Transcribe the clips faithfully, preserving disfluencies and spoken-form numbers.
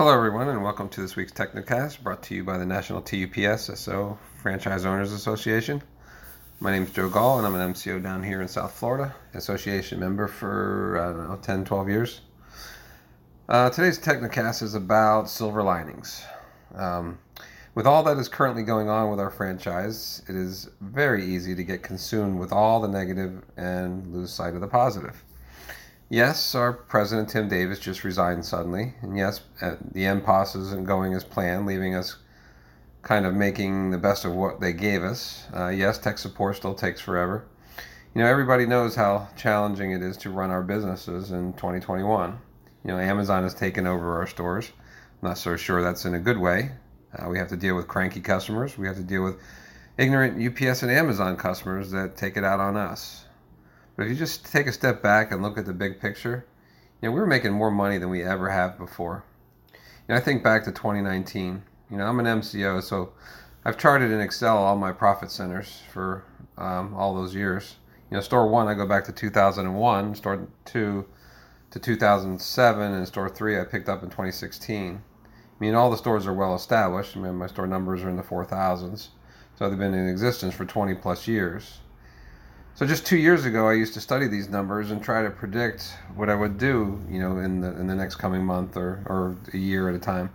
Hello everyone and welcome to this week's Technicast, brought to you by the National TUPSSO Franchise Owners Association. My name is Joe Gall and I'm an M C O down here in South Florida, association member for, I don't know, ten, twelve years. Uh, today's Technicast is about silver linings. Um, with all that is currently going on with our franchise, it is very easy to get consumed with all the negative and lose sight of the positive. Yes, our president, Tim Davis, just resigned suddenly. And yes, the M P O S isn't going as planned, leaving us kind of making the best of what they gave us. Uh, yes, tech support still takes forever. You know, everybody knows how challenging it is to run our businesses in twenty twenty-one. You know, Amazon has taken over our stores. I'm not so sure that's in a good way. Uh, we have to deal with cranky customers. We have to deal with ignorant U P S and Amazon customers that take it out on us. But if you just take a step back and look at the big picture, you know, we were making more money than we ever have before. You know, I think back to twenty nineteen. You know, I'm an M C O, so I've charted in Excel all my profit centers for um, all those years. You know, store one, I go back to two thousand one, store two to two thousand seven, and store three I picked up in twenty sixteen. I mean, all the stores are well established. I mean, my store numbers are in the four thousands, so they've been in existence for twenty plus years. So just two years ago, I used to study these numbers and try to predict what I would do, you know, in the in the next coming month or, or a year at a time.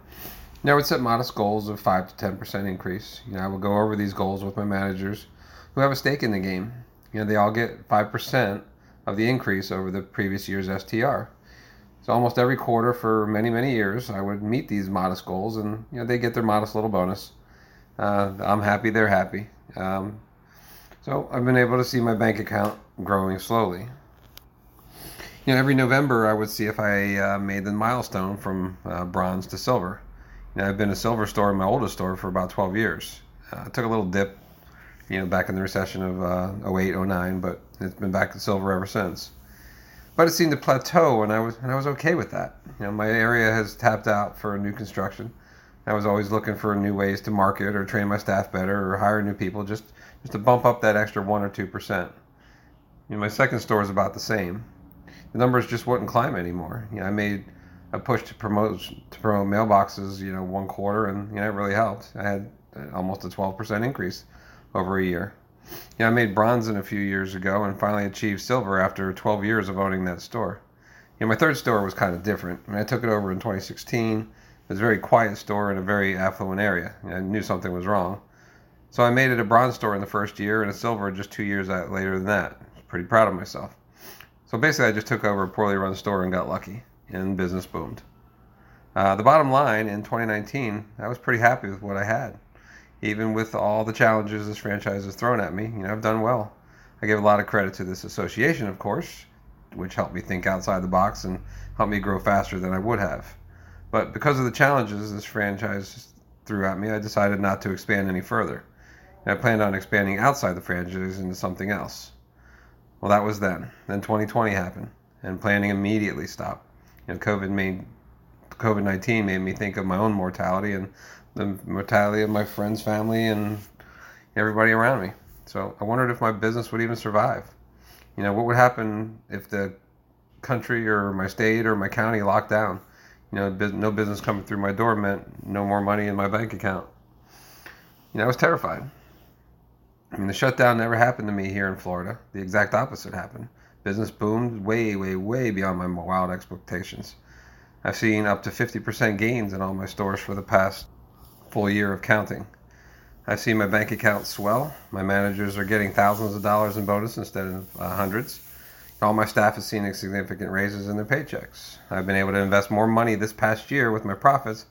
Now I would set modest goals of five to ten percent increase. You know, I would go over these goals with my managers who have a stake in the game. You know, they all get five percent of the increase over the previous year's S T R. So almost every quarter for many, many years, I would meet these modest goals and, you know, they get their modest little bonus. Uh, I'm happy, they're happy. Um, So I've been able to see my bank account growing slowly. You know, every November I would see if I uh, made the milestone from uh, bronze to silver. You know, I've been a silver store in my oldest store for about twelve years. Uh, I took a little dip, you know, back in the recession of uh, oh eight, oh nine, but it's been back to silver ever since. But it seemed to plateau, and I was and I was okay with that. You know, my area has tapped out for new construction. I was always looking for new ways to market or train my staff better or hire new people just, just to bump up that extra one or two percent. You know, my second store is about the same. The numbers just wouldn't climb anymore. You know, I made a push to promote to promote mailboxes, you know, one quarter, and you know, it really helped. I had almost a twelve percent increase over a year. You know, I made bronze in a few years ago and finally achieved silver after twelve years of owning that store. You know, my third store was kind of different. I mean, I took it over in twenty sixteen. It was a very quiet store in a very affluent area. I knew something was wrong. So I made it a bronze store in the first year and a silver just two years later than that. I was pretty proud of myself. So basically I just took over a poorly run store and got lucky, and business boomed. Uh, the bottom line, in twenty nineteen, I was pretty happy with what I had. Even with all the challenges this franchise has thrown at me, you know, I've done well. I give a lot of credit to this association, of course, which helped me think outside the box and helped me grow faster than I would have. But because of the challenges this franchise threw at me, I decided not to expand any further. And I planned on expanding outside the franchise into something else. Well, that was then. Then twenty twenty happened, and planning immediately stopped. You know, COVID made COVID nineteen made me think of my own mortality and the mortality of my friends, family, and everybody around me. So I wondered if my business would even survive. You know, what would happen if the country or my state or my county locked down? You know, no business coming through my door meant no more money in my bank account. You know, I was terrified. I mean, the shutdown never happened to me here in Florida. The exact opposite happened. Business boomed way, way, way beyond my wild expectations. I've seen up to fifty percent gains in all my stores for the past full year of counting. I've seen my bank account swell. My managers are getting thousands of dollars in bonus instead of uh, hundreds. All my staff has seen significant raises in their paychecks. I've been able to invest more money this past year with my profits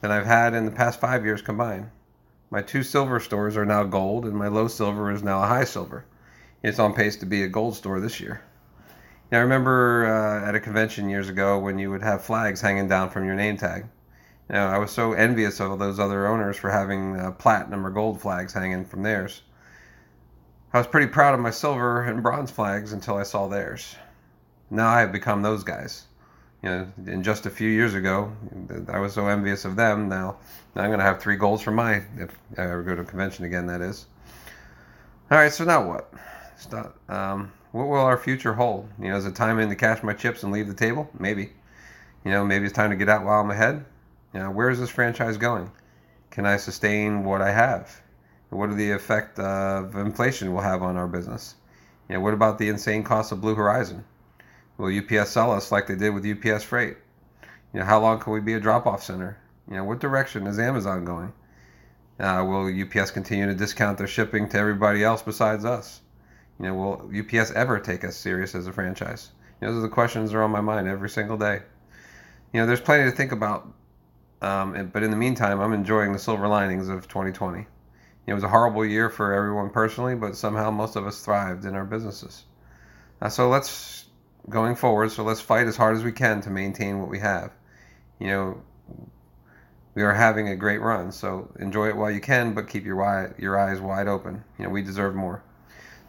than I've had in the past five years combined. My two silver stores are now gold, and my low silver is now a high silver. It's on pace to be a gold store this year. Now, I remember uh, at a convention years ago when you would have flags hanging down from your name tag. Now, I was so envious of those other owners for having uh, platinum or gold flags hanging from theirs. I was pretty proud of my silver and bronze flags until I saw theirs. Now I have become those guys. You know, and just a few years ago, I was so envious of them. Now, now I'm going to have three golds for my, if I ever go to a convention again, that is. All right, so now what? Stop. Um, what will our future hold? You know, is it time in to cash my chips and leave the table? Maybe. You know, maybe it's time to get out while I'm ahead. You know, where is this franchise going? Can I sustain what I have? What are the effect of inflation will have on our business? You know, what about the insane cost of Blue Horizon? Will U P S sell us like they did with U P S Freight? You know, how long can we be a drop-off center? You know, what direction is Amazon going? Uh, will U P S continue to discount their shipping to everybody else besides us? You know, will U P S ever take us serious as a franchise? You know, those are the questions that are on my mind every single day. You know, there's plenty to think about, um, but in the meantime, I'm enjoying the silver linings of twenty twenty. It was a horrible year for everyone personally, but somehow most of us thrived in our businesses. Uh, so let's, going forward, so let's fight as hard as we can to maintain what we have. You know, we are having a great run, so enjoy it while you can, but keep your, wide, your eyes wide open. You know, we deserve more.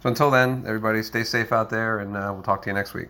So until then, everybody stay safe out there, and uh, we'll talk to you next week.